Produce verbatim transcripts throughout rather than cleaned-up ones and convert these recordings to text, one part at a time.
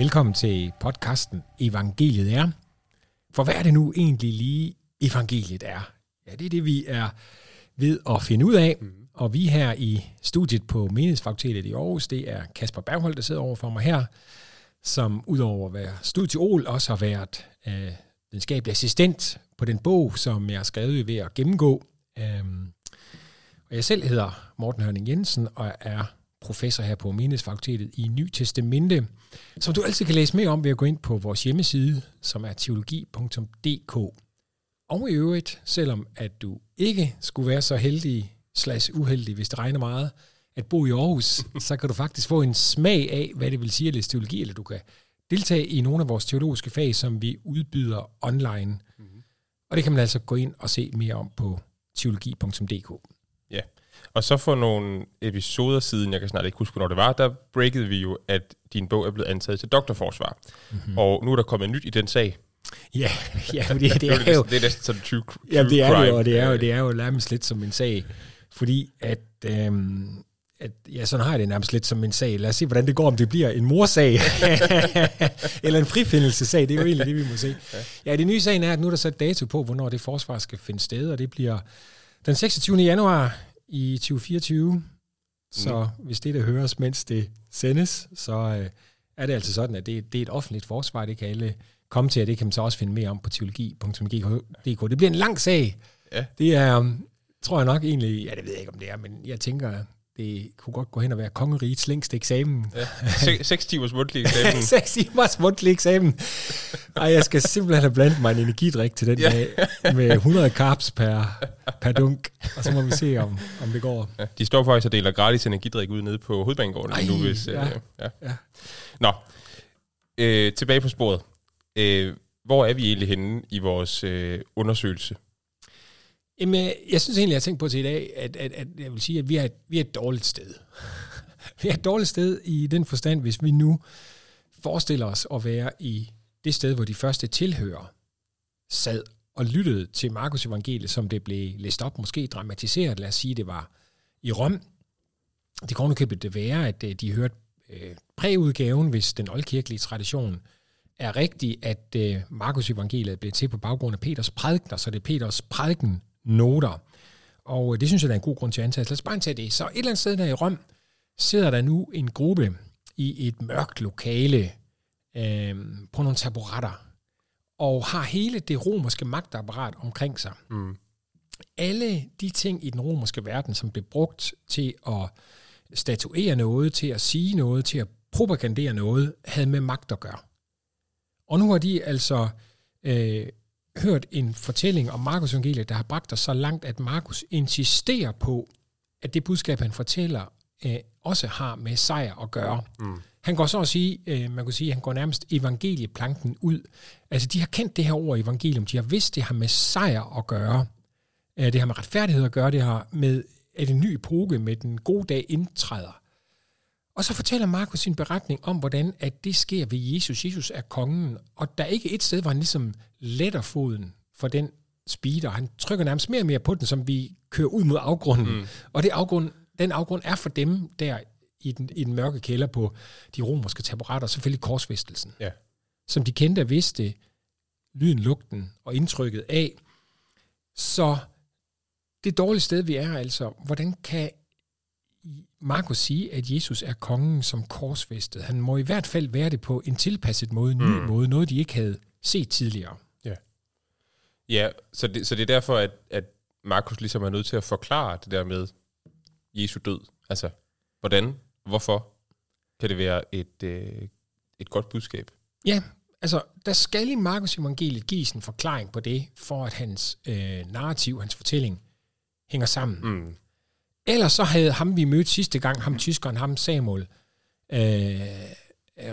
Velkommen til podcasten Evangeliet er. For hvad er det nu egentlig lige, evangeliet er? Ja, det er det, vi er ved at finde ud af. Og vi her i studiet på Menighedsfakultetet i Aarhus, det er Kasper Bergholt, der sidder over for mig her, som udover at være studieol, også har været øh, videnskabelig assistent på den bog, som jeg har skrevet ved at gennemgå. Øhm, og jeg selv hedder Morten Hørning Jensen og er professor her på Menighedsfakultetet i Nytestamentet, som du altid kan læse mere om ved at gå ind på vores hjemmeside, som er teologi punktum d k. Og i øvrigt, selvom at du ikke skulle være så heldig slags uheldig, hvis det regner meget, at bo i Aarhus, så kan du faktisk få en smag af, hvad det vil sige at læse teologi, eller du kan deltage i nogle af vores teologiske fag, som vi udbyder online. Mm-hmm. Og det kan man altså gå ind og se mere om på teologi punktum d k. Ja, og så for nogle episoder siden, jeg kan snart ikke huske, når det var, der breakede vi jo, at din bog er blevet antaget til doktorforsvar. Mm-hmm. Og nu er der kommet nyt i den sag. Ja, ja fordi det, det er jo... Det er næsten sådan true, true ja, det er crime. Jo, og det er jo, det er jo nærmest lidt som en sag, fordi at... Øhm, At, ja, sådan har jeg det nærmest lidt som en sag. Lad os se, hvordan det går, om det bliver en morsag eller en frifindelsesag. Det er jo egentlig det, vi må se. Ja, det nye sagen er, at nu er der sat dato på, hvornår det forsvar skal finde sted, og det bliver den seksogtyvende januar i tyve fireogtyve. Så mm. hvis det, der høres, mens det sendes, så øh, er det altså sådan, at det, det er et offentligt forsvar. Det kan alle komme til, og det kan man så også finde mere om på teologi punktum d k. Det bliver en lang sag. Ja. Det er, tror jeg nok egentlig, ja, det ved jeg ikke, om det er, men jeg tænker... Det kunne godt gå hen og være kongerigets længste eksamen. Ja. Seks timers mundtlig eksamen. Seks timers mundtlig eksamen. Ej, jeg skal simpelthen have blandet mig en energidrik til den ja. med, med hundrede carbs per, per dunk. Og så må vi se, om, om det går. Ja, de står faktisk og deler gratis energidrik ude nede på Hovedbanegården. Ej, nu, hvis, ja. Øh, ja. Ja. Nå, øh, tilbage på sporet. Øh, hvor er vi egentlig henne i vores øh, undersøgelse? Jamen, jeg synes egentlig, jeg har tænkt på til i dag, at, at, at jeg vil sige, at vi er, vi er et dårligt sted. Vi er et dårligt sted i den forstand, hvis vi nu forestiller os at være i det sted, hvor de første tilhører sad og lyttede til Markusevangeliet, som det blev læst op, måske dramatiseret. Lad os sige, det var i Rom. Det kunne nok det være, at de hørte øh, præudgaven, hvis den oldkirkelige tradition er rigtig, at øh, Markusevangeliet blev til på baggrund af Peters prædikner, så det er Peters prædiken, noter. Og det synes jeg, der er en god grund til at antage. Lad os bare antage det. Så et eller andet sted der i Rom, sidder der nu en gruppe i et mørkt lokale øh, på nogle taburetter, og har hele det romerske magtapparat omkring sig. Mm. Alle de ting i den romerske verden, som blev brugt til at statuere noget, til at sige noget, til at propagandere noget, havde med magt at gøre. Og nu har de altså... Øh, hørt en fortælling om Markus evangeliet, der har bragt os så langt, at Markus insisterer på, at det budskab, han fortæller, øh, også har med sejr at gøre. Mm. Han går så at sige, øh, man kan sige, han går nærmest evangelieplanken ud. Altså, de har kendt det her ord evangelium, de har vidst, det har med sejr at gøre. Øh, det har med retfærdighed at gøre, det har med at en ny epoke med den gode dag indtræder. Og så fortæller Markus sin beretning om, hvordan at det sker ved Jesus. Jesus er kongen, og der er ikke et sted, hvor han ligesom letter foden for den speeder. Han trykker nærmest mere og mere på den, som vi kører ud mod afgrunden. Mm. Og det afgrund, den afgrund er for dem der i den, i den mørke kælder på de romerske taburetter, selvfølgelig korsfæstelsen, ja. Som de kendte og vidste lyden, lugten og indtrykket af. Så det dårlige sted, vi er altså, hvordan kan Markus siger, at Jesus er kongen som korsfæstet. Han må i hvert fald være det på en tilpasset måde, en ny mm. måde, noget de ikke havde set tidligere. Ja, ja så, det, så det er derfor, at, at Markus ligesom er nødt til at forklare det der med Jesu død. Altså, hvordan, hvorfor kan det være et, øh, et godt budskab? Ja, altså, der skal i Markus evangeliet gives en forklaring på det, for at hans øh, narrativ, hans fortælling, hænger sammen. Mm. Ellers så havde ham, vi mødte sidste gang, ham tyskeren, ham Samuel øh,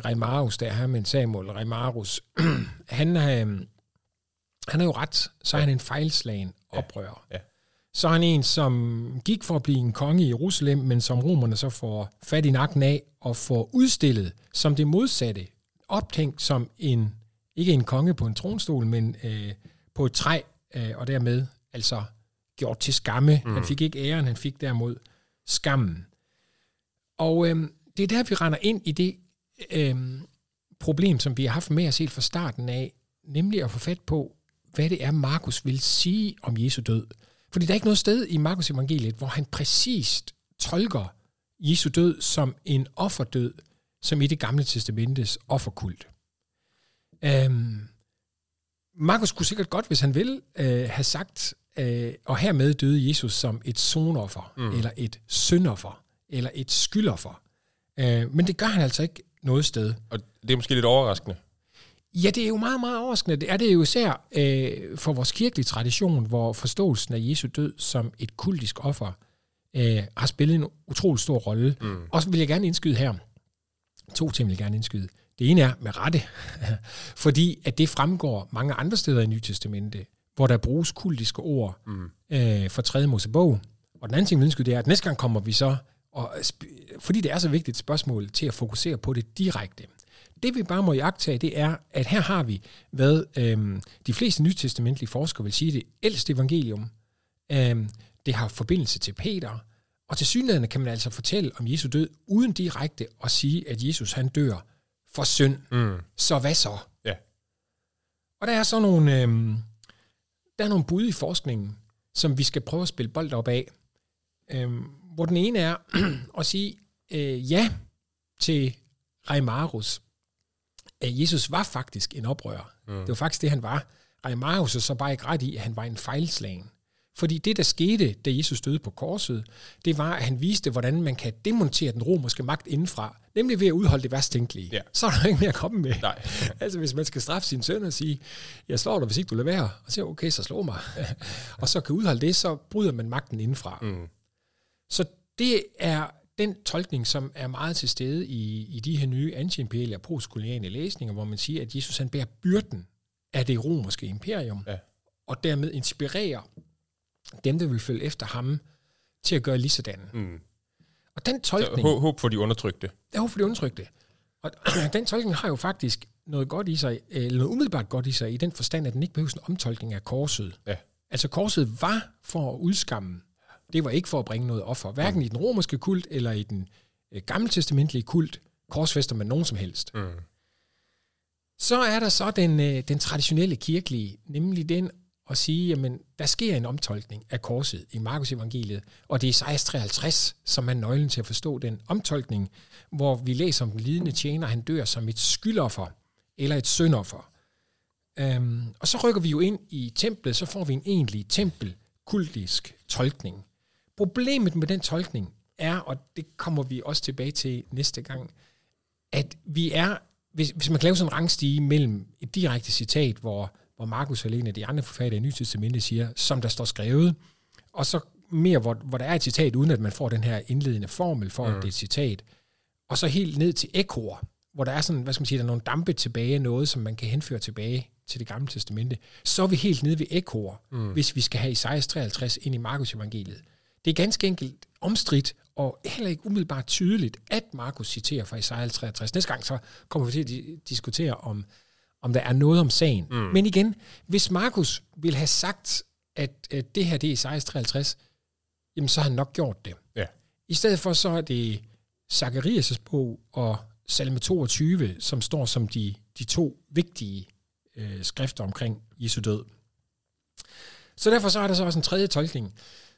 Reimarus, der her med Samuel Reimarus, han, øh, han er jo ret, så er han en fejlslagen oprører. Ja, ja. Så er han en, som gik for at blive en konge i Jerusalem, men som romerne så får fat i nakken af og får udstillet som det modsatte, optænkt som en, ikke en konge på en tronstol, men øh, på et træ, øh, og dermed altså... gjort til skamme. Mm. Han fik ikke æren, han fik derimod skammen. Og øhm, det er der, vi render ind i det øhm, problem, som vi har haft med os helt fra starten af, nemlig at få fat på, hvad det er, Markus vil sige om Jesu død. Fordi der er ikke noget sted i Markusevangeliet, hvor han præcist tolker Jesu død som en offerdød, som i det gamle testamentes offerkult. Øhm, Markus kunne sikkert godt, hvis han vil, øh, have sagt, øh, og hermed døde Jesus som et sonoffer, mm. eller et syndoffer, eller et skyldoffer. Øh, men det gør han altså ikke noget sted. Og det er måske lidt overraskende. Ja, det er jo meget, meget overraskende. Det er det jo især øh, for vores kirkelige tradition, hvor forståelsen af Jesu død som et kultisk offer øh, har spillet en utrolig stor rolle. Mm. Og så vil jeg gerne indskyde her. To ting vil jeg gerne indskyde. Det ene er med rette, fordi at det fremgår mange andre steder i Nytestamentet, hvor der bruges kultiske ord mm. øh, fra Tredje Mosebog. Og den anden ting vil indskyde, det er, at næste gang kommer vi så, og, fordi det er så vigtigt et spørgsmål, til at fokusere på det direkte. Det vi bare må iagttage, det er, at her har vi, hvad øhm, de fleste nytestamentlige forskere vil sige, det ældste evangelium. Øhm, det har forbindelse til Peter. Og tilsyneladende kan man altså fortælle om Jesu død, uden direkte at sige, at Jesus han dør for synd. Mm. Så hvad så? Ja. Og der er så nogle, øhm, der er nogle bud i forskningen, som vi skal prøve at spille bold op af. Øhm, hvor den ene er at sige øh, ja til Reimarus. Jesus var faktisk en oprører. Mm. Det var faktisk det, han var. Reimarus er så bare ikke ret i, at han var en fejlslagen. Fordi det, der skete, da Jesus døde på korset, det var, at han viste, hvordan man kan demontere den romerske magt indenfra, nemlig ved at udholde det værst tænkelige. Ja. Så er der ikke mere at komme med. Nej. Altså, hvis man skal straffe sin søn og sige, jeg slår dig, hvis ikke du lader være, og siger, okay, så slå mig. Og så kan udholde det, så bryder man magten indenfra. Mm. Så det er den tolkning, som er meget til stede i, i de her nye antiimperiale og postkoloniale læsninger, hvor man siger, at Jesus han bærer byrden af det romerske imperium, ja. Og dermed inspirerer dem, der vil følge efter ham, til at gøre ligesådan. Mm. Og den tolkning... Så, håb for de undertrykte. Ja, håb for de undertrykte. Og den tolkning har jo faktisk noget godt i sig, eller noget umiddelbart godt i sig, i den forstand, at den ikke behøves en omtolkning af korset. Ja. Altså korset var for at udskamme. Det var ikke for at bringe noget offer, hverken mm. i den romerske kult eller i den øh, gammeltestamentlige kult, korsfester man nogen som helst. Mm. Så er der så den, øh, den traditionelle kirkelige, nemlig den at sige, jamen, der sker en omtolkning af korset i Markusevangeliet, og det er Jesajas treoghalvtreds, som er nøglen til at forstå den omtolkning, hvor vi læser om den lidende tjener, han dør som et skyldoffer eller et syndoffer. Øhm, og så rykker vi jo ind i templet, så får vi en egentlig tempelkultisk tolkning. Problemet med den tolkning er, og det kommer vi også tilbage til næste gang, at vi er, hvis, hvis man kan lave sådan en rangstige mellem et direkte citat, hvor, hvor Markus og en af de andre forfattere i Nytestamentet siger, som der står skrevet, og så mere, hvor, hvor der er et citat, uden at man får den her indledende formel for, mm. at det er et citat, og så helt ned til ekkoer, hvor der er sådan, hvad skal man sige, der er nogle dampe tilbage, noget, som man kan henføre tilbage til det gamle testamente, så er vi helt nede ved ekkoer, mm. hvis vi skal have Jesajas treoghalvtreds ind i Markus evangeliet. Det er ganske enkelt omstridt og heller ikke umiddelbart tydeligt, at Markus citerer fra Jesajas treoghalvtreds. Næste gang så kommer vi til at diskutere, om, om der er noget om sagen. Mm. Men igen, hvis Markus ville have sagt, at, at det her det er Jesajas treoghalvtreds, jamen så har han nok gjort det. Ja. I stedet for så er det Zacharias' bog og Salme toogtyve, som står som de, de to vigtige øh, skrifter omkring Jesu død. Så derfor så er der så også en tredje tolkning,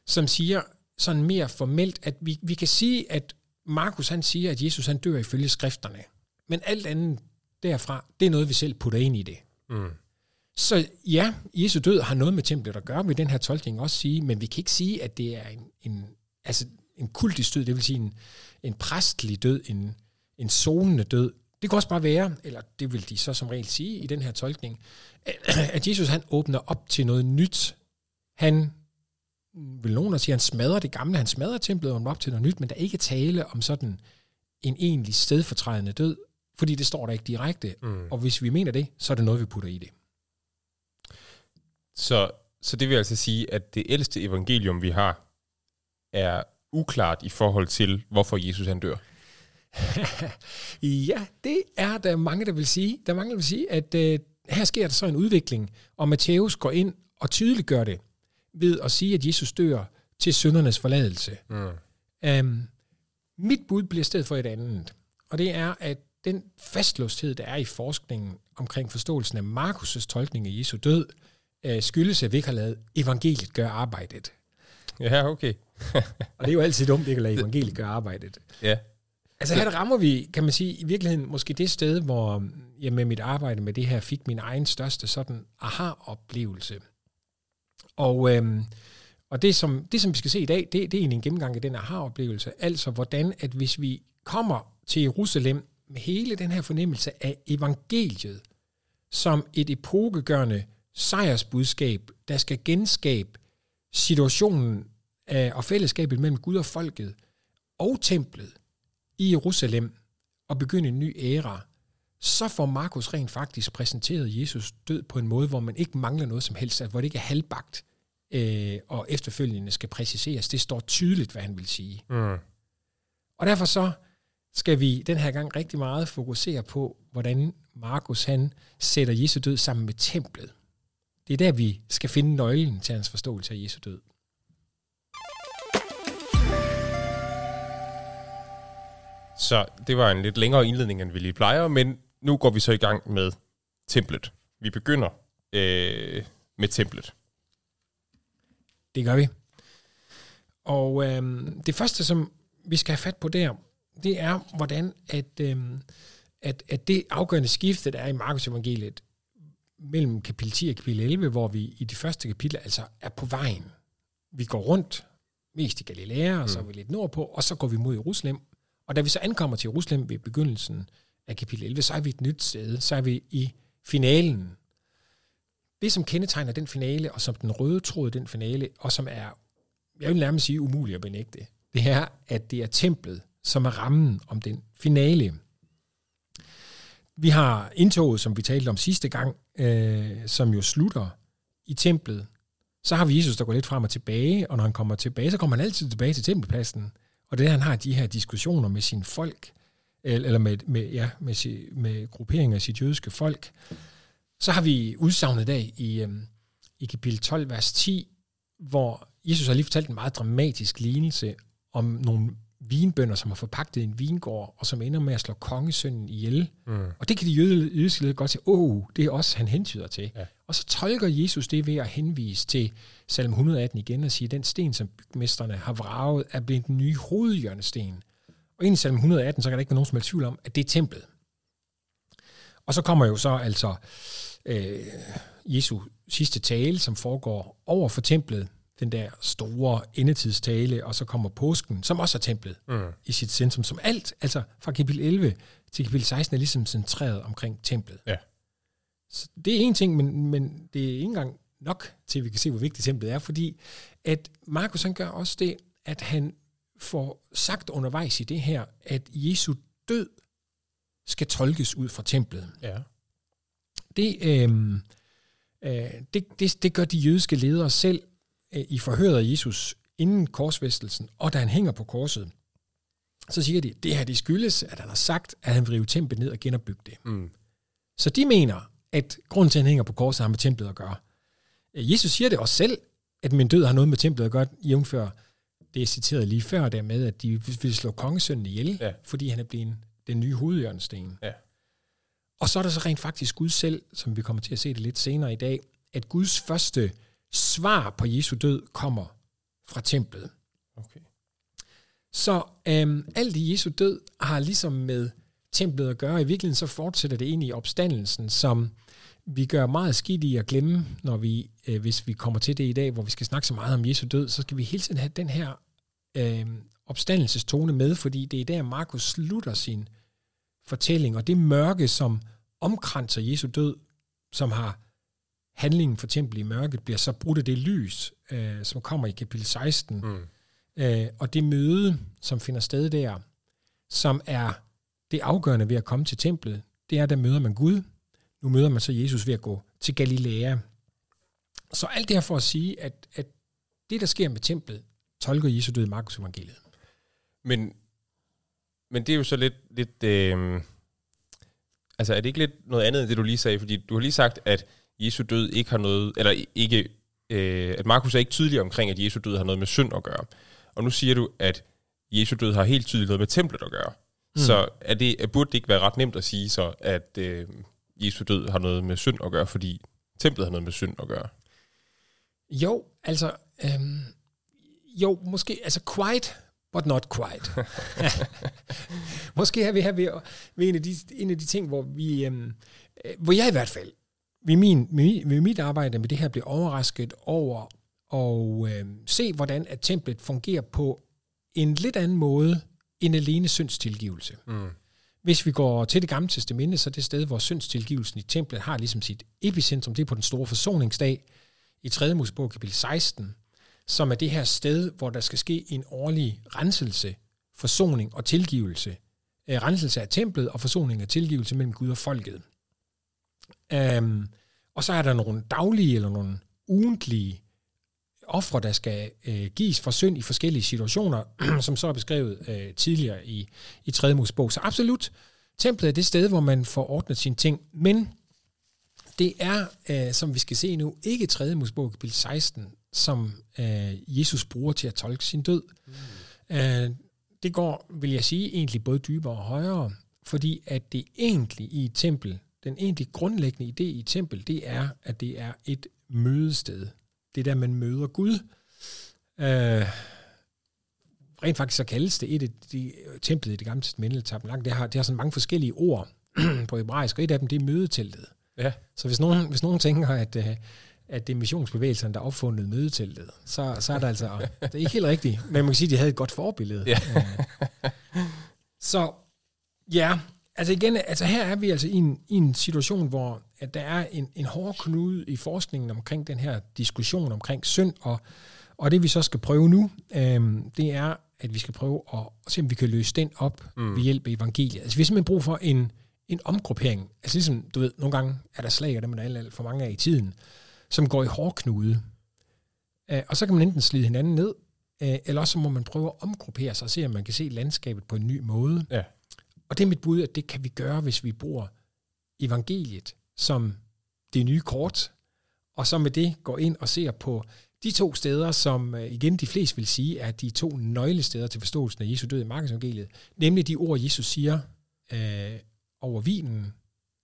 som siger sådan mere formelt, at vi, vi kan sige, at Markus han siger, at Jesus han dør ifølge skrifterne. Men alt andet derfra, det er noget, vi selv putter ind i det. Mm. Så ja, Jesu død har noget med templet at gøre, vil den her tolkning også sige, men vi kan ikke sige, at det er en, en, altså en kultisk død, det vil sige en, en præstlig død, en, en sonende død. Det kan også bare være, eller det vil de så som regel sige i den her tolkning, at Jesus han åbner op til noget nyt. Han vil nogen at sige, at han smadrer det gamle, han smadrer templet og op til noget nyt, men der er ikke tale om sådan en egentlig stedfortrædende død, fordi det står der ikke direkte, mm. og hvis vi mener det, så er det noget, vi putter i det. Så, så det vil altså sige, at det ældste evangelium, vi har, er uklart i forhold til, hvorfor Jesus han dør. Ja, det er der mange, der vil sige, der mange, der vil sige at øh, her sker der så en udvikling, og Matthæus går ind og tydeliggør det, ved at sige, at Jesus dør til syndernes forladelse. Mm. Um, mit bud bliver i stedet for et andet, og det er, at den fastlåsthed, der er i forskningen omkring forståelsen af Markus' tolkning af Jesu død, øh, skyldes, at vi ikke har lavet evangeliet gøre arbejdet. Ja, okay. Og det er jo altid dumt, ikke at lade evangeliet gøre arbejdet. Ja. Altså her rammer vi, kan man sige, i virkeligheden måske det sted, hvor jeg med mit arbejde med det her fik min egen største sådan aha-oplevelse. Og, øhm, og det, som, det, som vi skal se i dag, det, det er egentlig en gennemgang af den aha-oplevelse. Altså hvordan, at hvis vi kommer til Jerusalem med hele den her fornemmelse af evangeliet som et epokegørende sejrsbudskab, der skal genskabe situationen af, og fællesskabet mellem Gud og folket og templet i Jerusalem og begynde en ny æra, så får Markus rent faktisk præsenteret Jesus død på en måde, hvor man ikke mangler noget som helst, hvor det ikke er halvbagt, øh, og efterfølgende skal præciseres. Det står tydeligt, hvad han vil sige. Mm. Og derfor så skal vi den her gang rigtig meget fokusere på, hvordan Markus han sætter Jesu død sammen med templet. Det er der, vi skal finde nøglen til hans forståelse af Jesu død. Så det var en lidt længere indledning, end vi lige plejer, men nu går vi så i gang med templet. Vi begynder øh, med templet. Det gør vi. Og øh, det første, som vi skal have fat på der, det er, hvordan at, øh, at, at det afgørende skifte, der er i Markusevangeliet, mellem kapitel ti og kapitel elleve, hvor vi i de første kapitler altså er på vejen. Vi går rundt, mest i Galilea, og så er vi lidt nordpå, og så går vi mod Jerusalem. Og da vi så ankommer til Jerusalem ved begyndelsen af kapitel elleve, så er vi et nyt sted, så er vi i finalen. Det, som kendetegner den finale, og som den røde tråd den finale, og som er, jeg vil nærmest sige, umuligt at benægte, det er, at det er templet, som er rammen om den finale. Vi har indtoget, som vi talte om sidste gang, øh, som jo slutter i templet. Så har vi Jesus, der går lidt frem og tilbage, og når han kommer tilbage, så kommer han altid tilbage til tempelpladsen. Og det er, han har de her diskussioner med sine folk, eller med, med, ja, med, med grupperinger af sit jødiske folk. Så har vi udsagnet i dag i, øh, i kapitel tolv, vers ti, hvor Jesus har lige fortalt en meget dramatisk lignelse om nogle vinbønder, som har forpagtet en vingård, og som ender med at slå kongesønnen ihjel. Mm. Og det kan de jødiske ledere godt sige, åh, det er også han hentyder til. Ja. Og så tolker Jesus det ved at henvise til Salme et hundrede atten igen og sige, den sten, som bygmesterne har vraget, er blevet den nye hovedhjørnesten. Og ind i Salme et hundrede atten, så kan der ikke være nogen som er tvivl om, at det er templet. Og så kommer jo så altså øh, Jesu sidste tale, som foregår over for templet, den der store endetidstale, og så kommer påsken, som også er templet mm. i sit centrum, som alt, altså fra kapitel elleve til kapitel seksten, er ligesom centreret omkring templet. Ja. Så det er en ting, men, men det er ikke engang nok til, at vi kan se, hvor vigtigt templet er, fordi at Markus han gør også det, at han får sagt undervejs i det her, at Jesu død skal tolkes ud fra templet. Ja. Det, øh, øh, det, det, det gør de jødiske ledere selv, i forhøret af Jesus inden korsfæstelsen, og da han hænger på korset, så siger de, at det her det skyldes, at han har sagt, at han vil rive templet ned og genopbygge det. Mm. Så de mener, at grunden til, at han hænger på korset, har med templet at gøre. Jesus siger det også selv, at min død har noget med templet at gøre, jævnfør det er citeret lige før, der med, at de vil slå kongesønnen ihjel, ja. Fordi han er blevet den nye hovedhjørnesten. Ja. Og så er der så rent faktisk Gud selv, som vi kommer til at se det lidt senere i dag, at Guds første svar på Jesu død kommer fra templet. Okay. Så øhm, alt i Jesu død har ligesom med templet at gøre. I virkeligheden så fortsætter det ind i opstandelsen, som vi gør meget skidt i at glemme, når vi, øh, hvis vi kommer til det i dag, hvor vi skal snakke så meget om Jesu død, så skal vi hele tiden have den her øh, opstandelsestone med, fordi det er der, Markus slutter sin fortælling, og det mørke, som omkranser Jesu død, som har handlingen for templet i mørket, bliver så brudt af det lys, øh, som kommer i kapitel seksten. Mm. Øh, og det møde, som finder sted der, som er det afgørende ved at komme til templet, det er, der møder man Gud. Nu møder man så Jesus ved at gå til Galilea. Så alt det her for at sige, at, at det, der sker med templet, tolker Jesus død i Markus evangeliet. Men, men det er jo så lidt... lidt øh, altså, er det ikke lidt noget andet, end det, du lige sagde? Fordi du har lige sagt, at Jesu død ikke har noget, eller ikke, øh, at Markus er ikke tydelig omkring, at Jesu død har noget med synd at gøre. Og nu siger du, at Jesu død har helt tydeligt noget med templet at gøre. Mm. Så er det, burde det ikke være ret nemt at sige så, at øh, Jesu død har noget med synd at gøre, fordi templet har noget med synd at gøre? Jo, altså... Øhm, jo, måske... Altså, quite, but not quite. Måske har vi her ved, ved en, af de, en af de ting, hvor vi... Øhm, hvor jeg i hvert fald, ved, min, ved mit arbejde med det her, bliver overrasket over at øhm, se, hvordan at templet fungerer på en lidt anden måde, en alene syndstilgivelse. Mm. Hvis vi går til det gamle testamente, så er det sted, hvor syndstilgivelsen i templet har ligesom sit epicentrum, det er på den store forsoningsdag i tredje Mosebog kapitel seksten, som er det her sted, hvor der skal ske en årlig renselse, forsoning og tilgivelse. Eh, renselse af templet og forsoning og tilgivelse mellem Gud og folket. Um, og så er der nogle daglige eller nogle ugentlige ofre, der skal øh, gives for synd i forskellige situationer, som så er beskrevet øh, tidligere i, i tredje Mosebog. Så absolut, templet er det sted, hvor man får ordnet sine ting, men det er, øh, som vi skal se nu, ikke tredje Mosebog kapitel seksten, som øh, Jesus bruger til at tolke sin død. Mm. Øh, det går, vil jeg sige, egentlig både dybere og højere, fordi at det egentlig i et tempel, den egentlig grundlæggende idé i et tempel, det er, at det er et mødested. Det der, man møder Gud. Øh, rent faktisk så kaldes det et af de templet i det gamle testamente, det har, det har sådan mange forskellige ord på hebraisk, og et af dem, det er mødeteltet. Ja. Så hvis nogen, hvis nogen tænker, at, at det er missionsbevægelsen, der opfundet mødeteltet, så, så er det altså, det er ikke helt rigtigt, men man kan sige, at de havde et godt forbillede. Ja. Øh. Så ja, altså igen, altså her er vi altså i en, i en situation, hvor at der er en, en hård knude i forskningen omkring den her diskussion omkring synd, og, og det vi så skal prøve nu, øhm, det er, at vi skal prøve at, at se, om vi kan løse den op mm. ved hjælp af evangeliet. Altså vi har simpelthen brug for en, en omgruppering. Altså ligesom, du ved, nogle gange er der slag, og dem er der alt for mange af i tiden, som går i hård knude. Øh, og så kan man enten slide hinanden ned, øh, eller også må man prøve at omgruppere sig og se, om man kan se landskabet på en ny måde. Ja. Og det er mit bud, at det kan vi gøre, hvis vi bruger evangeliet som det nye kort, og så med det går ind og ser på de to steder, som igen de fleste vil sige, er de to nøglesteder til forståelsen af Jesu død i Markusevangeliet, nemlig de ord, Jesus siger øh, over vinen,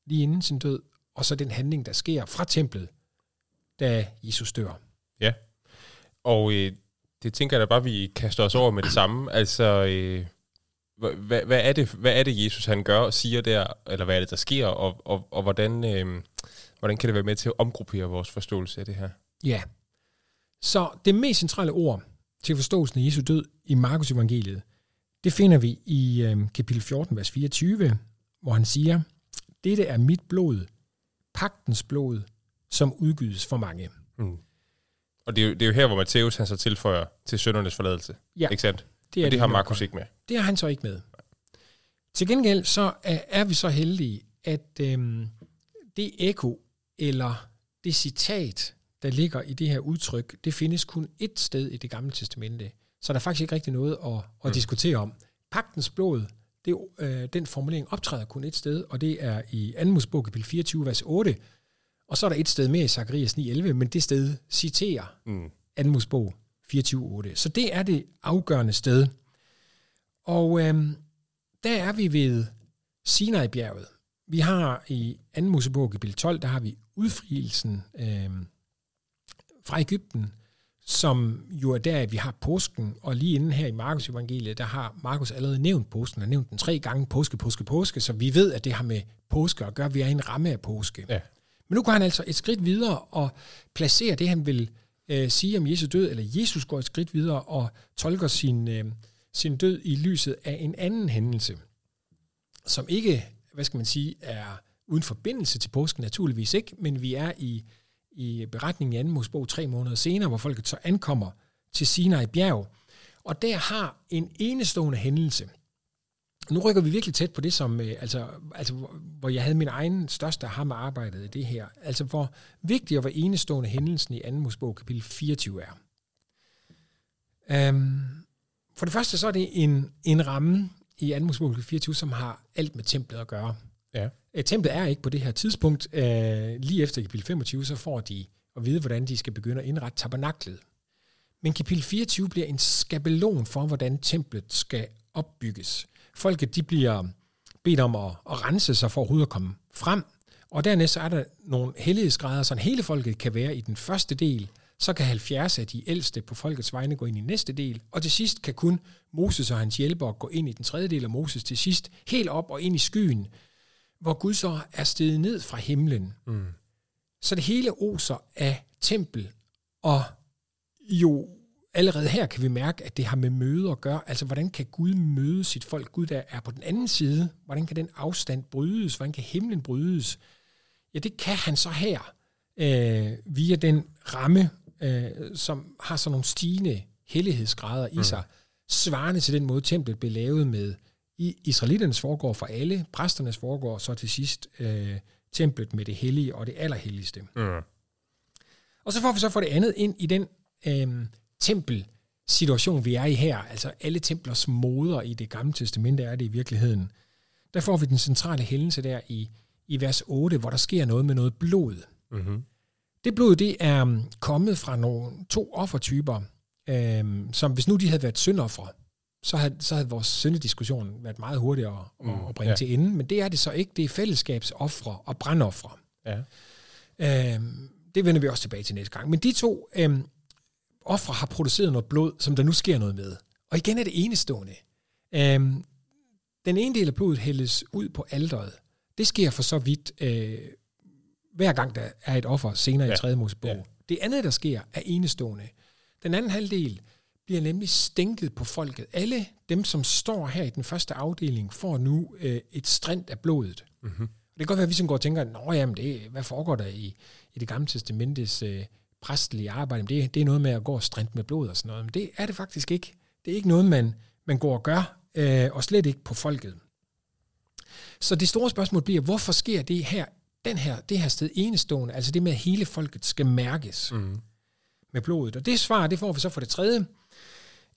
lige inden sin død, og så den handling, der sker fra templet, da Jesus dør. Ja, og øh, det tænker jeg da bare, vi kaster os over med det samme, altså... Øh Hvad, hvad, er det, hvad er det, Jesus han gør og siger der, eller hvad er det, der sker, og, og, og hvordan, øh, hvordan kan det være med til at omgruppere vores forståelse af det her? Ja, så det mest centrale ord til forståelsen af Jesu død i Markus evangeliet, det finder vi i øh, kapitel fjorten, vers fireogtyve, hvor han siger, dette er mit blod, pagtens blod, som udgydes for mange. Mm. Og det er, jo, det er jo her, hvor Matthæus han så tilføjer til syndernes forladelse, ja. Ikke sandt? Det, er det, det har Markus ikke med. Det har han så ikke med. Til gengæld så er, er vi så heldige, at øhm, det ekko, eller det citat, der ligger i det her udtryk, det findes kun ét sted i det gamle testamente. Så der er faktisk ikke rigtig noget at, at mm. diskutere om. Pagtens blod, det, øh, den formulering optræder kun ét sted, og det er i Anden Mosebog kapitel fireogtyve, vers otte. Og så er der et sted mere i Zacharias ni elleve, men det sted citerer mm. Anden Mosebog fireogtyve otte. Så det er det afgørende sted. Og øhm, der er vi ved Sinai-bjerget. Vi har i Anden Mosebog kapitel tolv, der har vi udfrielsen øhm, fra Egypten, som jo er der, vi har påsken, og lige inden her i Markus evangeliet, der har Markus allerede nævnt påsken, og nævnt den tre gange, påske, påske, påske, så vi ved, at det har med påske at gøre, vi er i en ramme af påske. Ja. Men nu går han altså et skridt videre og placerer det, han vil øh, sige om Jesu død, eller Jesus går et skridt videre og tolker sin... Øh, sin død i lyset af en anden hændelse, som ikke, hvad skal man sige, er uden forbindelse til påsken, naturligvis ikke, men vi er i, i beretningen i Anden Mosebog tre måneder senere, hvor folket så ankommer til Sinai bjerg, og der har en enestående hændelse. Nu rykker vi virkelig tæt på det, som, altså, altså, hvor jeg havde min egen største hammerarbejde i det her, altså hvor vigtig og hvor enestående hændelsen i Anden Mosebog kapitel fireogtyve er. Um, For det første så er det en, en ramme i Anden Mosebog fireogtyve, som har alt med templet at gøre. Ja. Æ, templet er ikke på det her tidspunkt. Æ, lige efter kapitel femogtyve, så får de at vide, hvordan de skal begynde at indrette tabernaklet. Men kapitel fireogtyve bliver en skabelon for, hvordan templet skal opbygges. Folket de bliver bedt om at, at rense sig for overhovedet at komme frem. Og dernæst så er der nogle hellighedsgrader, så hele folket kan være i den første del. Så kan halvfjerds af de ældste på folkets vegne gå ind i næste del. Og til sidst kan kun Moses og hans hjælpere gå ind i den tredje del af Moses til sidst, helt op og ind i skyen, hvor Gud så er steget ned fra himlen. Mm. Så det hele oser af tempel, og jo allerede her kan vi mærke, at det har med møde at gøre. Altså, hvordan kan Gud møde sit folk? Gud, der er på den anden side. Hvordan kan den afstand brydes? Hvordan kan himlen brydes? Ja, det kan han så her, øh, via den ramme, øh, som har sådan nogle stigende hellighedsgrader i mm. sig, svarende til den måde, templet blev lavet med. I israelitternes foregår for alle, præsternes foregår så til sidst øh, templet med det hellige og det allerhelligste. Mm. Og så får vi så for det andet ind i den øh, tempelsituation, vi er i her, altså alle templers moder i det gamle testamente er det i virkeligheden. Der får vi den centrale hændelse der i, i vers otte, hvor der sker noget med noget blod. Mm-hmm. Det blod, det er kommet fra nogle, to offertyper, øh, som hvis nu de havde været syndoffer, så havde, så havde vores syndediskussion været meget hurtigere at, mm, at bringe ja. til ende, men det er det så ikke. Det er fællesskabsoffre og brandoffre. Ja. Øh, det vender vi også tilbage til næste gang. Men de to øh, ofre har produceret noget blod, som der nu sker noget med. Og igen er det enestående. Øh, den ene del af blodet hældes ud på alteret. Det sker for så vidt øh, hver gang, der er et offer senere ja. i tredje Mosebog. Ja. Det andet, der sker, er enestående. Den anden halvdel bliver nemlig stænket på folket. Alle dem, som står her i den første afdeling, får nu øh, et strint af blodet. Mm-hmm. Det kan godt være, at vi som går og tænker, nå jamen, det, hvad foregår der i, i det gamle testamentes øh, præstelige arbejde? Men det, det er noget med at gå og strinte med blod og sådan noget. Men det er det faktisk ikke. Det er ikke noget, man, man går og gør, øh, og slet ikke på folket. Så det store spørgsmål bliver, hvorfor sker det her, den her, det her sted enestående, altså det med, at hele folket skal mærkes mm. med blodet? Og det svar, det får vi så for det tredje,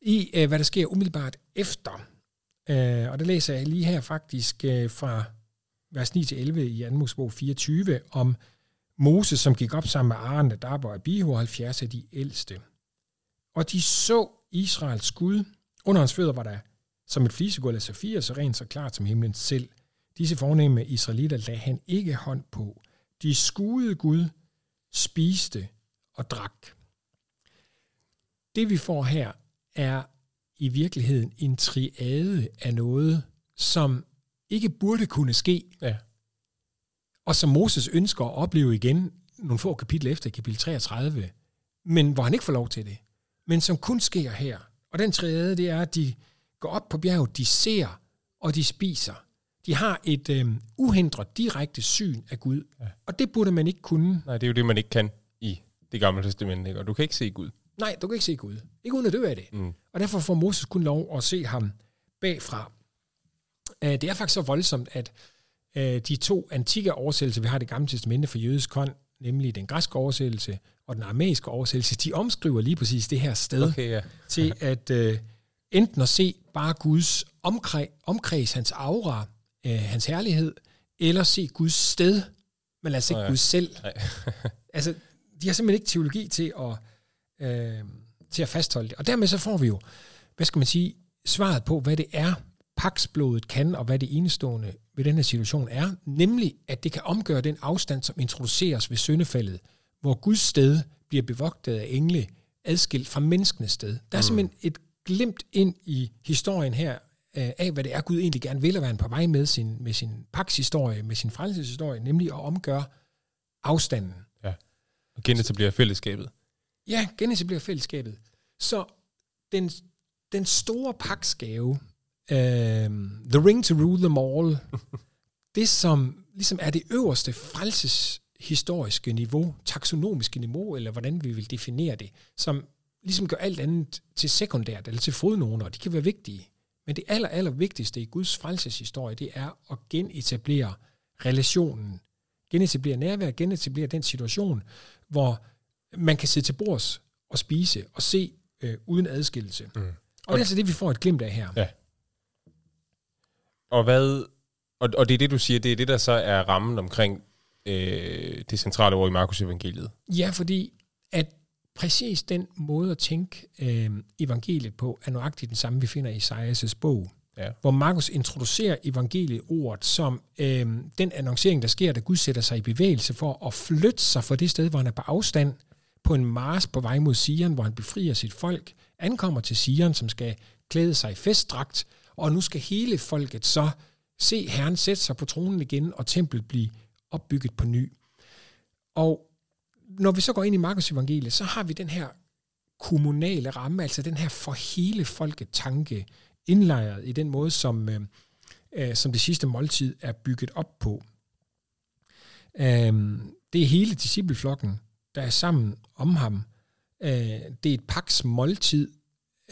i hvad der sker umiddelbart efter. Og det læser jeg lige her faktisk fra vers ni til elleve i Anden Mosebog fireogtyve, om Moses, som gik op sammen med Aaron, Nadab og Abihu, halvfjerds af de ældste. Og de så Israels Gud. Under hans fødder var der som et flisegulv af safir, så rent så klart som himlen selv. Disse fornemme israelitter lagde han ikke hånd på. De skuede Gud, spiste og drak. Det vi får her, er i virkeligheden en triade af noget, som ikke burde kunne ske, ja. og som Moses ønsker at opleve igen, nogle få kapitler efter, kapitel treogtredive, men hvor han ikke får lov til det, men som kun sker her. Og den triade, det er, at de går op på bjerget, de ser, og de spiser. De har et øh, uhindret direkte syn af Gud, ja. og det burde man ikke kunne. Nej, det er jo det, man ikke kan i det gamle testament, og du kan ikke se Gud. Nej, du kan ikke se Gud. Ikke uden at dø af det. Mm. Og derfor får Moses kun lov at se ham bagfra. Det er faktisk så voldsomt, at de to antikke oversættelser, vi har i det gamle testamente fra jødisk hånd, nemlig den græske oversættelse og den aramæiske oversættelse, de omskriver lige præcis det her sted okay, ja. til at uh, enten at se bare Guds omkreds, omkreds hans aura, uh, hans herlighed, eller se Guds sted, men altså ikke oh, ja. Guds selv. altså, de har simpelthen ikke teologi til at Øh, til at fastholde det. Og dermed så får vi jo, hvad skal man sige, svaret på, hvad det er, paksblodet kan, og hvad det enestående ved den her situation er, nemlig, at det kan omgøre den afstand, som introduceres ved syndefaldet, hvor Guds sted bliver bevogtet af engle, adskilt fra menneskenes sted. Der er mm. simpelthen et glimt ind i historien her, øh, af hvad det er, Gud egentlig gerne vil, at være på vej med sin, med sin pakshistorie, med sin frelseshistorie, nemlig at omgøre afstanden. Ja, og genetablere fællesskabet. Ja, genetablere fællesskabet. Så den, den store paksgave, øh, the ring to rule them all, det som ligesom er det øverste frelseshistoriske niveau, taksonomiske niveau, eller hvordan vi vil definere det, som ligesom gør alt andet til sekundært, eller til fodnoter, og de kan være vigtige. Men det aller, aller vigtigste i Guds frelseshistorie, det er at genetablere relationen, genetablere nærvær, genetablere den situation, hvor man kan sidde til bords og spise og se øh, uden adskillelse. Mm. Og, og det er altså det, vi får et glimt af her. Ja. Og, hvad, og, og det er det, du siger, det er det, der så er rammen omkring øh, det centrale ord i Markusevangeliet. Ja, fordi at præcis den måde at tænke øh, evangeliet på, er nøjagtigt den samme, vi finder i Jesajas' bog. ja. Hvor Markus introducerer evangelieordet som øh, den annoncering, der sker, da Gud sætter sig i bevægelse for at flytte sig fra det sted, hvor han er på afstand, på en march på vej mod Sion, hvor han befrier sit folk, ankommer til Sion, som skal klæde sig i festdragt, og nu skal hele folket så se Herren sætte sig på tronen igen, og templet blive opbygget på ny. Og når vi så går ind i Markus evangeliet, så har vi den her kommunale ramme, altså den her for hele folket tanke, indlejret i den måde, som, øh, som det sidste måltid er bygget op på. Øh, det er hele discipleflokken, der er sammen om ham. Øh, det er et paks måltid,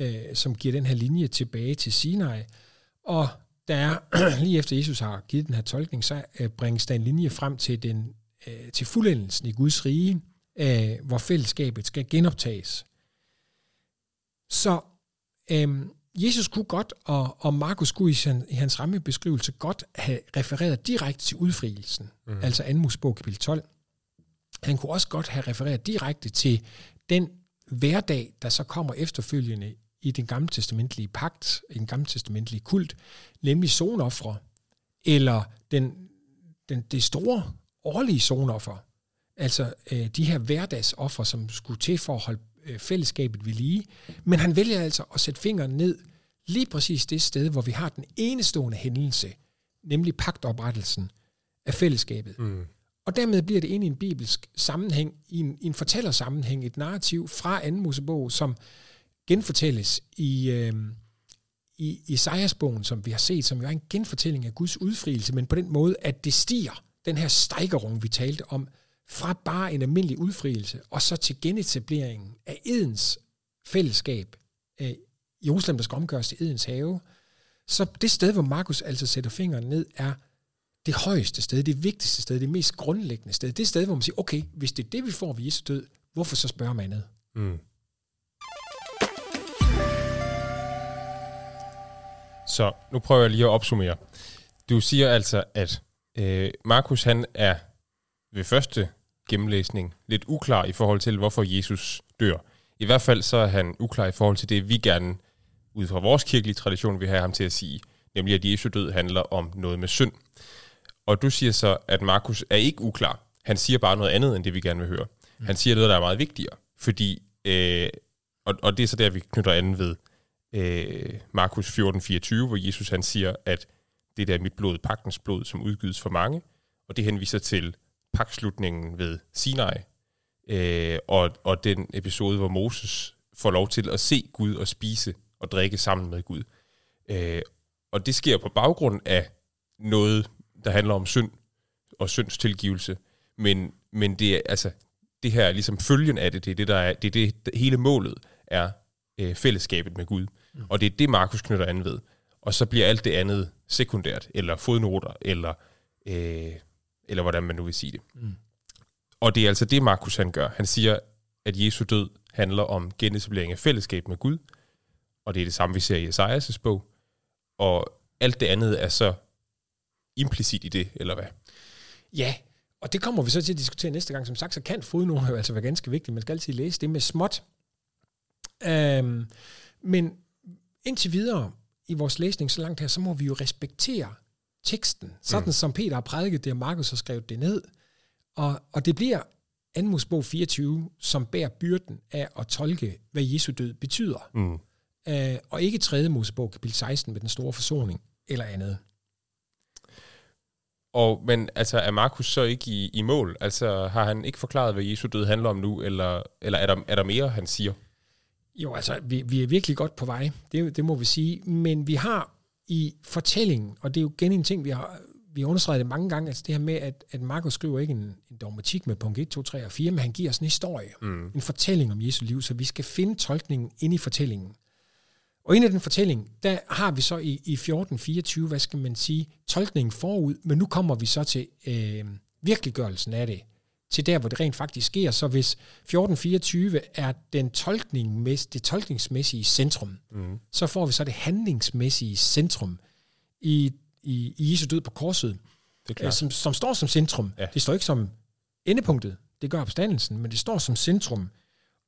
øh, som giver den her linje tilbage til Sinai, og der er, lige efter Jesus har givet den her tolkning, så øh, bringes der en linje frem til, den, øh, til fuldendelsen i Guds rige, øh, hvor fællesskabet skal genoptages. Så øh, Jesus kunne godt, og, og Markus kunne i, i hans rammebeskrivelse godt have refereret direkte til udfrielsen, mm. altså Anden Mosebog kapitel tolv. Han kunne også godt have refereret direkte til den hverdag, der så kommer efterfølgende i den gammeltestamentlige pagt, i den gammeltestamentlige kult, nemlig sonofre, eller den, den, det store årlige sonoffer, altså øh, de her hverdagsoffer, som skulle til for at holde fællesskabet ved lige, men han vælger altså at sætte fingeren ned lige præcis det sted, hvor vi har den enestående hændelse, nemlig pagtoprettelsen af fællesskabet. Mm. Og dermed bliver det ind i en bibelsk sammenhæng, i en, i en fortællersammenhæng, et narrativ fra Anden Mosebog, som genfortælles i, øh, i Jesajas-bogen, som vi har set, som jo er en genfortælling af Guds udfrielse, men på den måde, at det stiger, den her stejkerung, vi talte om, fra bare en almindelig udfrielse, og så til genetableringen af Edens fællesskab i Jerusalem, der skal omgøres til Edens have. Så det sted, hvor Markus altså sætter fingeren ned, er det højeste sted, det vigtigste sted, det mest grundlæggende sted. Det sted, hvor man siger, okay, hvis det er det, vi får ved Jesu død, hvorfor så spørger man andet? Mm. Så nu prøver jeg lige at opsummere. Du siger altså, at øh, Markus han er ved første gennemlæsning lidt uklar i forhold til, hvorfor Jesus dør. I hvert fald så er han uklar i forhold til det, vi gerne, ud fra vores kirkelige tradition, vil have ham til at sige, nemlig at Jesu død handler om noget med synd. Og du siger så, at Markus er ikke uklar. Han siger bare noget andet, end det vi gerne vil høre. Mm. Han siger noget, der er meget vigtigere, fordi, øh, og, og det er så der, vi knytter an ved øh, Markus fjorten fireogtyve, hvor Jesus han siger, at det der er mit blod, pagtens blod, som udgives for mange, og det henviser til pagtslutningen ved Sinai, øh, og, og den episode, hvor Moses får lov til at se Gud og spise og drikke sammen med Gud. Øh, og det sker på baggrund af noget, der handler om synd og syndstilgivelse, men, men det, er, altså, det her er ligesom følgen af det, det er det, der er, det, er det hele målet er øh, fællesskabet med Gud, mm. og det er det, Markus knytter an ved, og så bliver alt det andet sekundært, eller fodnoter, eller øh, eller hvordan man nu vil sige det. Mm. Og det er altså det, Markus han gør. Han siger, at Jesu død handler om genetablering af fællesskab med Gud, og det er det samme, vi ser i Jesajas' bog, og alt det andet er så implicit i det, eller hvad? Ja, og det kommer vi så til at diskutere næste gang. Som sagt, så kan fodnoter jo altså være ganske vigtigt. Man skal altid læse det med småt. Øhm, men indtil videre i vores læsning så langt her, så må vi jo respektere teksten, sådan mm. som Peter har prædiket det, og Markus har skrevet det ned. Og, og det bliver Anden Mosebog fireogtyve, som bærer byrden af at tolke, hvad Jesu død betyder. Mm. Øh, og ikke Tredje Mosebog kapitel seksten med den store forsoning, eller andet. Og, men altså, er Markus så ikke i, i mål? Altså, har han ikke forklaret, hvad Jesu død handler om nu, eller, eller er, der, er der mere, han siger? Jo, altså, vi, vi er virkelig godt på vej, det, det må vi sige, men vi har i fortællingen, og det er jo igen en ting, vi har, vi har understreget det mange gange, altså det her med, at, at Markus skriver ikke en, en dogmatik med punkt et, to, tre og fire, men han giver os en historie, mm. en fortælling om Jesu liv, så vi skal finde tolkningen inde i fortællingen. Og inde i den fortælling, der har vi så i, i fjorten fireogtyve, hvad skal man sige, tolkningen forud, men nu kommer vi så til øh, virkeliggørelsen af det, til der, hvor det rent faktisk sker. Så hvis fjorten fireogtyve er den tolkning, det tolkningsmæssige centrum, mm. så får vi så det handlingsmæssige centrum i, i, i Jesu død på korset, øh, som, som står som centrum. Ja. Det står ikke som endepunktet, det gør opstandelsen, men det står som centrum.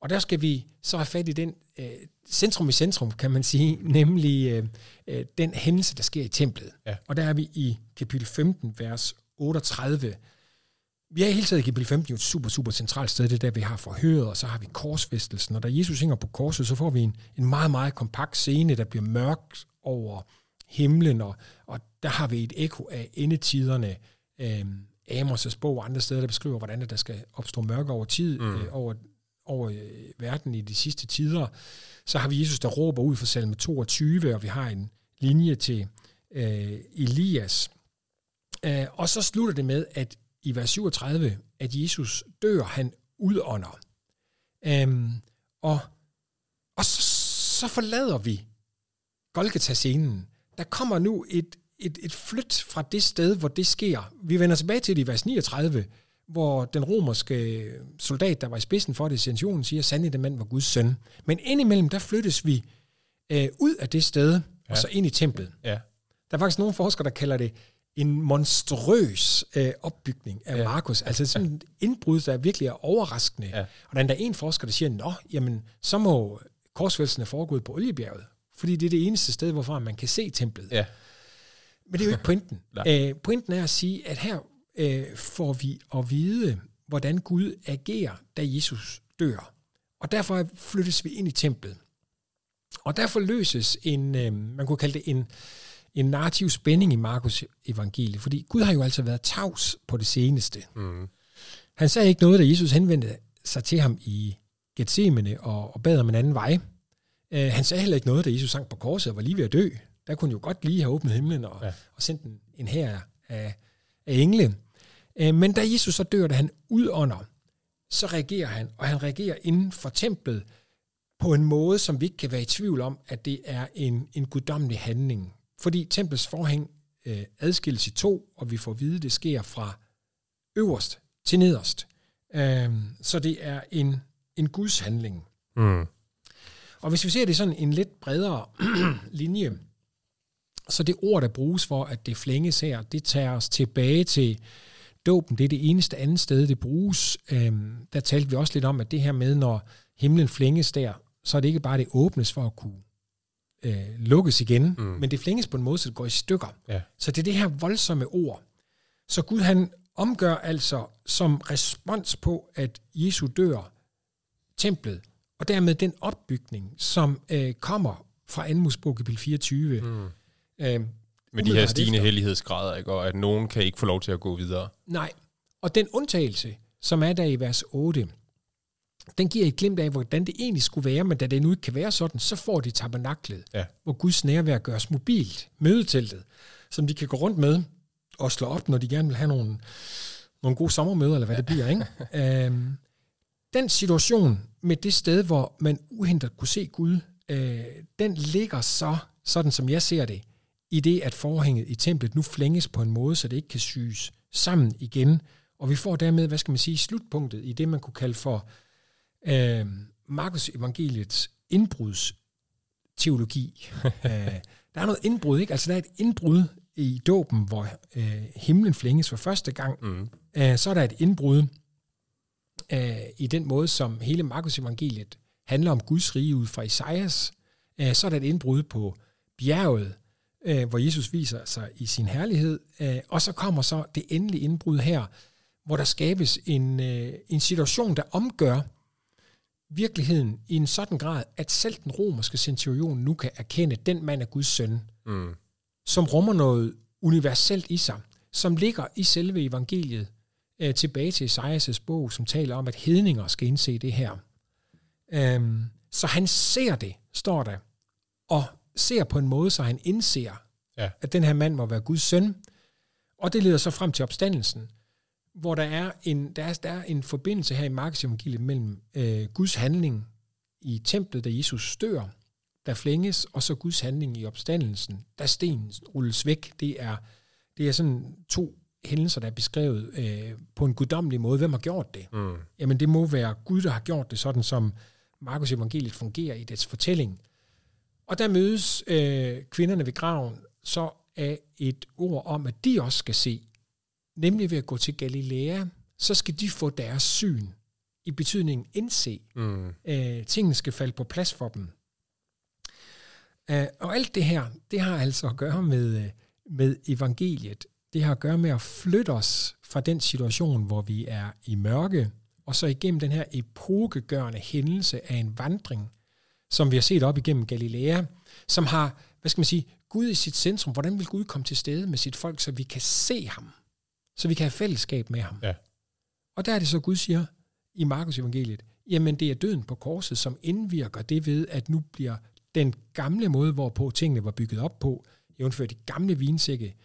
Og der skal vi så have fat i den øh, centrum i centrum, kan man sige, nemlig øh, øh, den hændelse, der sker i templet. Ja. Og der er vi i kapitel femten, vers otteogtredive. Vi er hele tiden i kapitel femten, jo et super, super centralt sted, det er der, vi har forhøret, og så har vi korsfæstelsen. Og da Jesus hænger på korset, så får vi en, en meget, meget kompakt scene, der bliver mørkt over himlen, og, og der har vi et ekko af endetiderne. Øh, Amos' bog og andre steder, der beskriver, hvordan der skal opstå mørke over tid, mm. øh, over over verden i de sidste tider. Så har vi Jesus, der råber ud fra Salme toogtyve, og vi har en linje til øh, Elias. Øh, og så slutter det med, at i vers syvogtredive, at Jesus dør, han udånder. Øhm, og og så, så forlader vi Golgata-scenen. Der kommer nu et, et, et flyt fra det sted, hvor det sker. Vi vender tilbage til det i vers niogtredive, hvor den romerske soldat, der var i spidsen for det, sensionen, siger, sandelig den mand var Guds søn. Men indimellem, der flyttes vi øh, ud af det sted, ja. Og så ind i templet. Ja. Der er faktisk nogle forskere, der kalder det en monstrøs øh, opbygning af ja. Markus. Altså sådan et indbrud, der virkelig er overraskende. Ja. Og der er en forsker, der siger, nå, jamen, så må korsfældelsen have foregået på Oliebjerget, fordi det er det eneste sted, hvorfra man kan se templet. Ja. Men det er jo ikke pointen. Æh, pointen er at sige, at her får vi at vide, hvordan Gud agerer, da Jesus dør. Og derfor flyttes vi ind i templet. Og derfor løses en, man kunne kalde det en, en narrativ spænding i Markus evangeliet, fordi Gud har jo altså været tavs på det seneste. Mm. Han sagde ikke noget, da Jesus henvendte sig til ham i Getsemane og, og bad om en anden vej. Han sagde heller ikke noget, da Jesus sang på korset og var lige ved at dø. Der kunne jo godt lige have åbnet himlen og, ja. og sendt en, en hær af, af engle. Men da Jesus så dør, da han udånder, så reagerer han, og han reagerer inden for templet på en måde, som vi ikke kan være i tvivl om, at det er en, en guddommelig handling. Fordi templets forhæng øh, adskilles i to, og vi får at vide, at det sker fra øverst til nederst. Øh, så det er en, en Guds handling. Mm. Og hvis vi ser det sådan en lidt bredere linje, så det ord, der bruges for, at det flænges her, det tager os tilbage til dåben. Det er det eneste andet sted, det bruges. Øhm, der talte vi også lidt om, at det her med, når himlen flænges der, så er det ikke bare, det åbnes for at kunne øh, lukkes igen, mm. men det flænges på en måde, så det går i stykker. Ja. Så det er det her voldsomme ord. Så Gud, han omgør altså som respons på, at Jesu dør templet, og dermed den opbygning, som øh, kommer fra Anmusbog kapitel fireogtyve, mm. Øhm, med de her stigende hellighedsgrader, ikke? Og at nogen kan ikke få lov til at gå videre. Nej, og den undtagelse, som er der i vers otte, den giver et glimt af, hvordan det egentlig skulle være, men da det nu ikke kan være sådan, så får de tabernaklet, ja. Hvor Guds nærvær gøres mobilt, mødeteltet, som de kan gå rundt med og slå op, når de gerne vil have nogle, nogle gode sommermøder, eller hvad ja. Det bliver. Ikke? øhm, den situation med det sted, hvor man uhindret kunne se Gud, øh, den ligger så, sådan som jeg ser det, i det, at forhænget i templet nu flænges på en måde, så det ikke kan syes sammen igen. Og vi får dermed, hvad skal man sige, slutpunktet i det, man kunne kalde for øh, Markus evangeliets indbrudsteologi. øh, der er noget indbrud, ikke? Altså, der er et indbrud i dåben, hvor øh, himlen flænges for første gang. Mm. Æh, så er der et indbrud øh, i den måde, som hele Markus evangeliet handler om Guds rige ud fra Jesajas. Æh, så er der et indbrud på bjerget, hvor Jesus viser sig i sin herlighed. Og så kommer så det endelige indbrud her, hvor der skabes en, en situation, der omgør virkeligheden i en sådan grad, at selv den romerske centurion nu kan erkende, at den mand er Guds søn, mm. som rummer noget universelt i sig, som ligger i selve evangeliet tilbage til Jesajas' bog, som taler om, at hedninger skal indse det her. Så han ser det, står der, og ser på en måde, så han indser, ja. At den her mand må være Guds søn. Og det leder så frem til opstandelsen, hvor der er en, der er, der er en forbindelse her i Markus evangeliet mellem øh, Guds handling i templet, da Jesus dør, der flænges, og så Guds handling i opstandelsen, da stenen rulles væk. Det er, det er sådan to hændelser, der er beskrevet øh, på en guddommelig måde. Hvem har gjort det? Mm. Jamen det må være Gud, der har gjort det, sådan som Markus evangeliet fungerer i dets fortælling. Og der mødes øh, kvinderne ved graven så af et ord om, at de også skal se. Nemlig ved at gå til Galilea, så skal de få deres syn. i betydningen indse. Mm. Øh, tingene skal falde på plads for dem. Øh, og alt det her, det har altså at gøre med, med evangeliet. Det har at gøre med at flytte os fra den situation, hvor vi er i mørke, og så igennem den her epokegørende hændelse af en vandring, som vi har set op igennem Galilea, som har, hvad skal man sige, Gud i sit centrum. Hvordan vil Gud komme til stede med sit folk, så vi kan se ham, så vi kan have fællesskab med ham. Ja. Og der er det så, Gud siger i Markusevangeliet, jamen det er døden på korset, som indvirker det ved, at nu bliver den gamle måde, hvorpå tingene var bygget op på, jævnfør de gamle vinsække,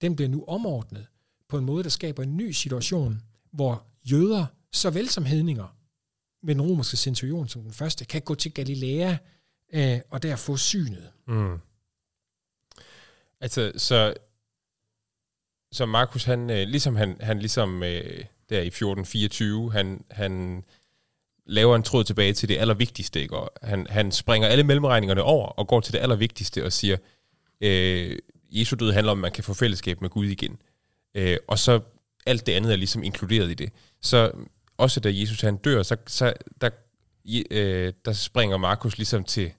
den bliver nu omordnet på en måde, der skaber en ny situation, hvor jøder, såvel som hedninger, med den romerske centurion som den første, kan gå til Galilea øh, og der få synet. Mm. Altså, så, så Markus, han, ligesom, han, han, ligesom øh, der i fjorten fireogtyve, han, han laver en tråd tilbage til det allervigtigste, ikke? Og han, han springer alle mellemregningerne over og går til det allervigtigste og siger, øh, Jesu død handler om, at man kan få fællesskab med Gud igen. Øh, og så alt det andet er ligesom inkluderet i det. Så også da Jesus han dør, så, så der, øh, der springer Markus ligesom til,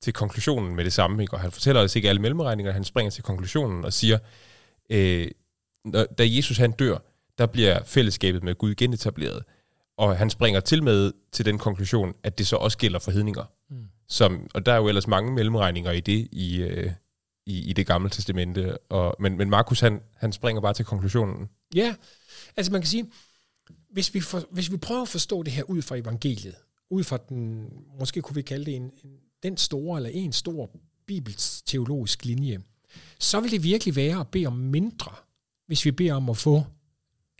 til konklusionen med det samme. Ikke? Og han fortæller os ikke alle mellemregninger, han springer til konklusionen og siger, øh, når, da Jesus han dør, der bliver fællesskabet med Gud genetableret. Og han springer til med til den konklusion, at det så også gælder for hedninger. Mm. Som, og der er jo ellers mange mellemregninger i det i... Øh, I, i det gamle testamente, og, men, men Markus, han, han springer bare til konklusionen. Ja, altså man kan sige, hvis vi, for, hvis vi prøver at forstå det her ud fra evangeliet, ud fra den, måske kunne vi kalde det en, den store, eller en stor bibelsteologisk linje, så vil det virkelig være at bede om mindre, hvis vi beder om at få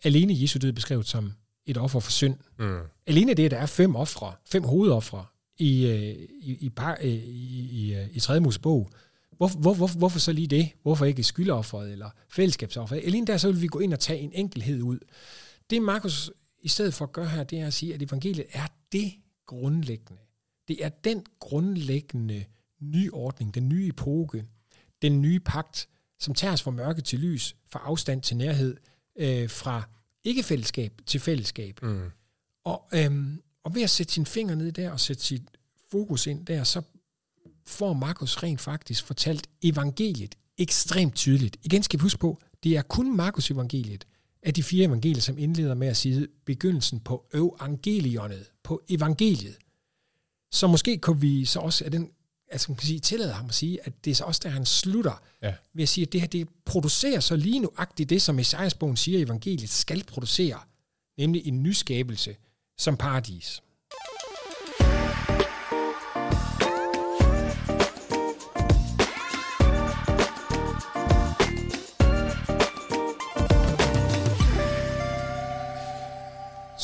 alene Jesu død beskrevet som et offer for synd. Mm. Alene det, der er fem ofre, fem hovedofre i, i, i, i, i, i Tredje Mosebog. Hvor, hvor, hvor, hvorfor så lige det? Hvorfor ikke skyldofferet eller fællesskabsofferet? Alene der, så vil vi gå ind og tage en enkelhed ud. Det Markus i stedet for at gøre her, det er at sige, at evangeliet er det grundlæggende. Det er den grundlæggende nyordning, den nye epoke, den nye pagt, som tager os fra mørke til lys, fra afstand til nærhed, øh, fra ikke-fællesskab til fællesskab. Mm. Og, øhm, og ved at sætte sine fingre ned der og sætte sit fokus ind der, så får Markus rent faktisk fortalt evangeliet ekstremt tydeligt. Igen skal vi huske på, det er kun Markus evangeliet af de fire evangelier, som indleder med at sige begyndelsen på evangelierne, på evangeliet. Så måske kunne vi så også den, altså man kan sige, tillade ham at sige, at det er så også der, han slutter ja. Ved at sige, at det her det producerer så lige nuagtigt det, som Jesajas-bogen siger, evangeliet skal producere, nemlig en nyskabelse som paradis.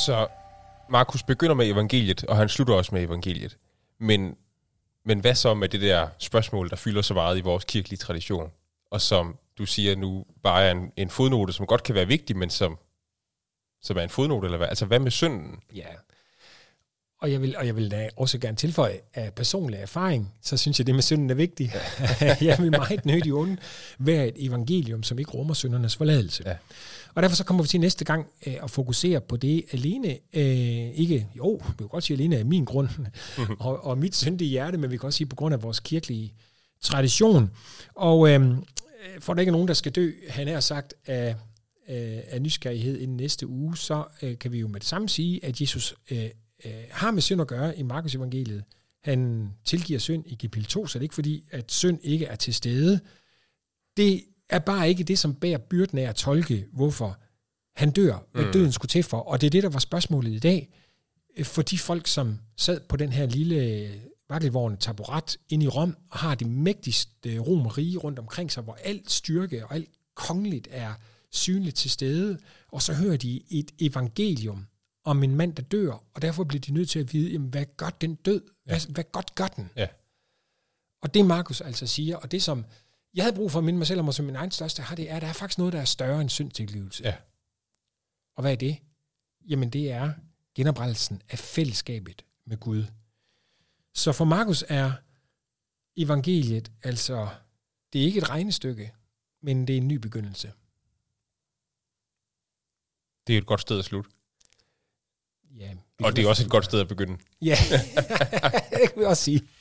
Så Markus begynder med evangeliet, og han slutter også med evangeliet. Men, men hvad så med det der spørgsmål, der fylder så meget i vores kirkelige tradition? Og som du siger nu, bare er en, en fodnote, som godt kan være vigtig, men som, som er en fodnote, eller hvad? Altså hvad med synden? Ja, og jeg vil, og jeg vil da også gerne tilføje af personlig erfaring, så synes jeg, det med synden er vigtigt. Ja. Jeg vil meget nødig undvære et evangelium, som ikke rummer syndernes forladelse. Ja. Og derfor så kommer vi til næste gang øh, at fokusere på det alene. Øh, ikke, jo, vi kan godt sige alene af min grund og, og mit syndige hjerte, men vi kan også sige på grund af vores kirkelige tradition. Og øh, for der ikke er nogen, der skal dø, han er sagt, af, øh, af nysgerrighed inden næste uge, så øh, kan vi jo med det samme sige, at Jesus øh, øh, har med synd at gøre i Markus evangeliet. Han tilgiver synd i kapitel to, så det er ikke fordi, at synd ikke er til stede. Det er bare ikke det, som bærer byrden af at tolke, hvorfor han dør, hvad mm. døden skulle til for. Og det er det, der var spørgsmålet i dag, for de folk, som sad på den her lille vakkelvorne taburet inde i Rom, og har det mægtigste romerige rundt omkring sig, hvor alt styrke og alt kongeligt er synligt til stede, og så hører de et evangelium om en mand, der dør, og derfor bliver de nødt til at vide, jamen, hvad gør den død? Ja. Hvad, hvad godt gør den? Ja. Og det Markus altså siger, og det som jeg havde brug for at minde mig selv om, og som min egen største har, det er, at der er faktisk noget, der er større end syndtilgivelse. Ja. Og hvad er det? Jamen, det er genoprettelsen af fællesskabet med Gud. Så for Markus er evangeliet, altså, det er ikke et regnestykke, men det er en ny begyndelse. Det er et godt sted at slutte. Ja, og det er også et godt sted at begynde. Ja, det kan vi også sige.